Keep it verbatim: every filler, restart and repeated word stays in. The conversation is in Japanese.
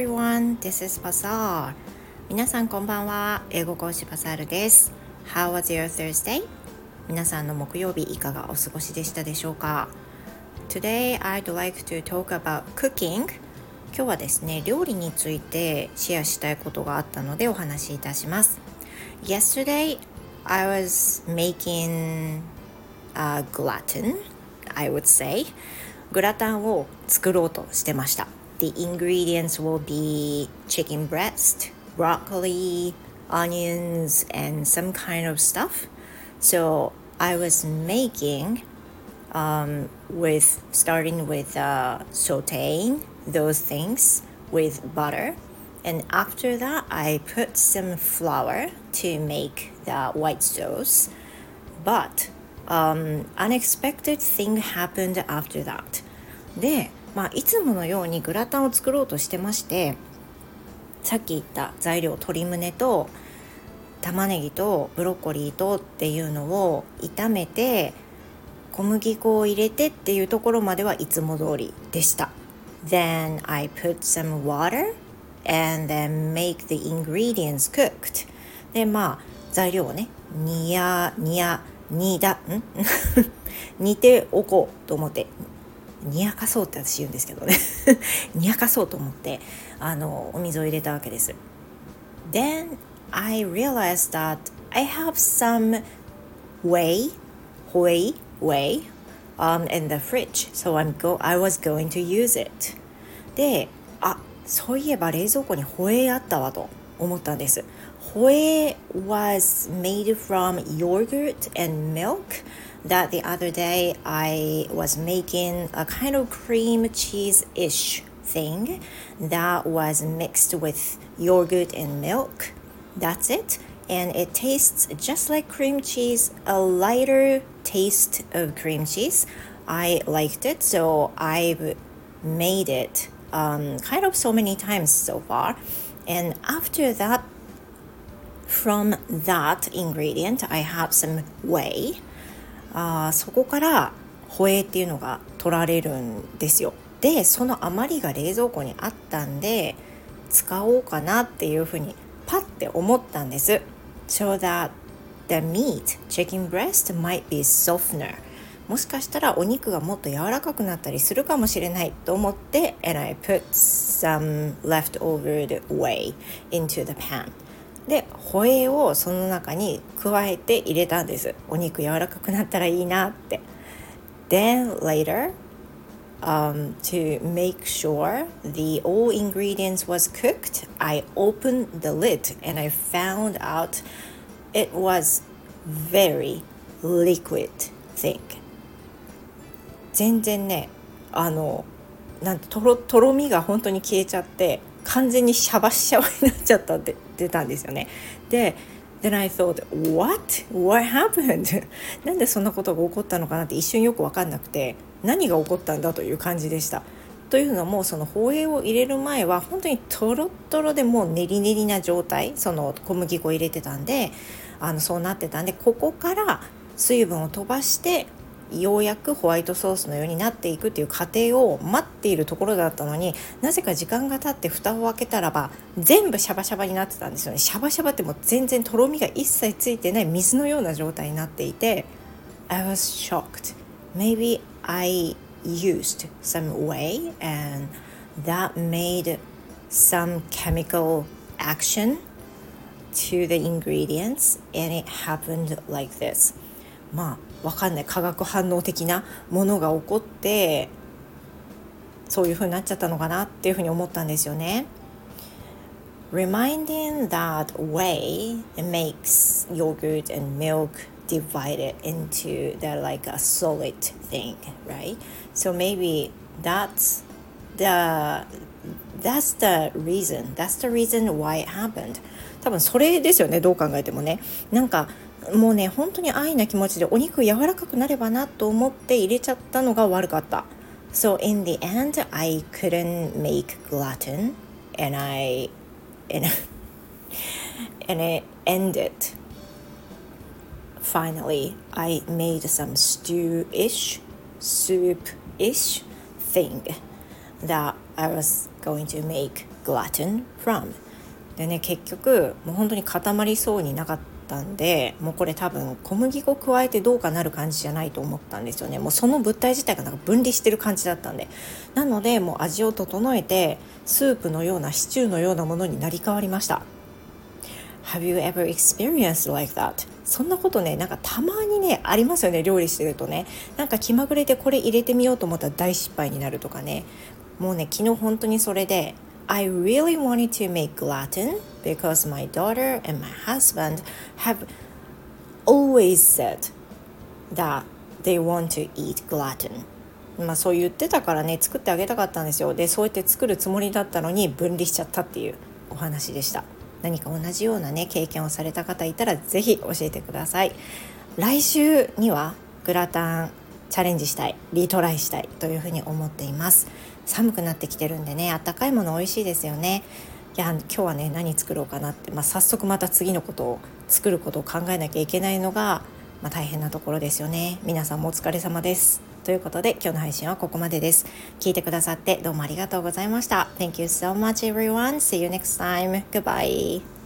everyone. This is Bazaar. 皆さんこんばんは。英語講師バザールです。How was your Thursday? 皆さんの木曜日いかがお過ごしでしたでしょうか。Today I'd like to talk about cooking. 今日はですね、料理についてシェアしたいことがあったのでお話しいたします。Yesterday I was making a glutton, I would say.グラタンを作ろうとしてました。The ingredients will be chicken breast, broccoli, onions, and some kind of stuff. So I was making、um, with starting with、uh, sauteing those things with butter. And after that, I put some flour to make the white sauce. But Um, unexpected thing happened after that. で、まあ、いつものようにグラタンを作ろうとしてまして、さっき言った材料鶏胸と玉ねぎとブロッコリーとっていうのを炒めて小麦粉を入れてっていうところまではいつも通りでした。 Then I put some water and then make the ingredients cooked. で、まあ材料をねにやにや煮だん煮ておこうと思って、煮やかそうって私言うんですけどね煮やかそうと思ってあのお水を入れたわけです。 Then I realized that I have some whey whey whey、um, in the fridge, so I'm go I was going to use it. で、あ、そういえば冷蔵庫にホエイあったわと思ったんです。ホエイ was made from yogurt and milk that the other day I was making a kind of cream cheese-ish thing that was mixed with yogurt and milk. That's it. And it tastes just like cream cheese, a lighter taste of cream cheese. I liked it, so I've made it、um, kind of so many times so far. And after that,From that ingredient, I have some whey. あ、そこからホエイっていうのが取られるんですよ。で、その余りが冷蔵庫にあったんで使おうかなっていうふうにパッて思ったんです。So that the meat, chicken breast might be softener. もしかしたらお肉がもっと柔らかくなったりするかもしれないと思って、and I put some leftover whey into the pan.で、ホエイをその中に加えて入れたんです。お肉柔らかくなったらいいなって。Then later,、um, to make sure the all ingredients was cooked, I opened the lid and I found out it was very liquid thing. 全然ね、あの、なんてとろ、とろみが本当に消えちゃって、完全にシャバシャバになっちゃったって出たんですよね。で、Then I thought, what? What happened? なんでそんなことが起こったのかなって一瞬よく分かんなくて、何が起こったんだという感じでした。というのも、そのホエイを入れる前は本当にトロトロでもう練り練りな状態、その小麦粉入れてたんで、あのそうなってたんで、ここから水分を飛ばしてようやくホワイトソースのようになっていくっていう過程を待っているところだったのに、なぜか時間が経って蓋を開けたらば全部シャバシャバになってたんですよね。シャバシャバってもう全然とろみが一切ついてない水のような状態になっていて、 I was shocked. Maybe I used some whey and that made some chemical action to the ingredients and it happened like this. まあわかんない、化学反応的なものが起こってそういう風になっちゃったのかなっていう風に思ったんですよね。 Reminding that whey makes yogurt and milk divided into they're like a solid thing, right? So maybe that's the that's the reason that's the reason why it happened. 多分それですよね、どう考えてもね。なんかもうね、本当に安易な気持ちでお肉柔らかくなればなと思って入れちゃったのが悪かった。So in the end, I couldn't make glutton, and I and and it ended. Finally, I made some stew-ish, soup-ish thing that I was going to make gotten from でね、結局もう本当に固まりそうになかったんで、もうこれ多分小麦粉加えてどうかなる感じじゃないと思ったんですよね。もうその物体自体がなんか分離してる感じだったんで、なのでもう味を整えてスープのようなシチューのようなものになり変わりました。 Have you ever experienced like that? そんなことね、なんかたまにねありますよね。料理してるとね、なんか気まぐれでこれ入れてみようと思ったら大失敗になるとかね。もうね、昨日本当にそれで I really wanted to make gelatin because my daughter and my husband have always said that they want to eat gelatin。 まあそう言ってたからね、作ってあげたかったんですよ。で、そうやって作るつもりだったのに分離しちゃったっていうお話でした。何か同じようなね経験をされた方いたらぜひ教えてください。来週にはグラタンチャレンジしたい、リトライしたいというふうに思っています。寒くなってきてるんでね、あったかいもの美味しいですよね。いや今日はね何作ろうかなって、まあ、早速また次のことを作ることを考えなきゃいけないのが、まあ、大変なところですよね。皆さんもお疲れ様ですということで、今日の配信はここまでです。聞いてくださってどうもありがとうございました。 Thank you so much everyone. See you next time. Goodbye.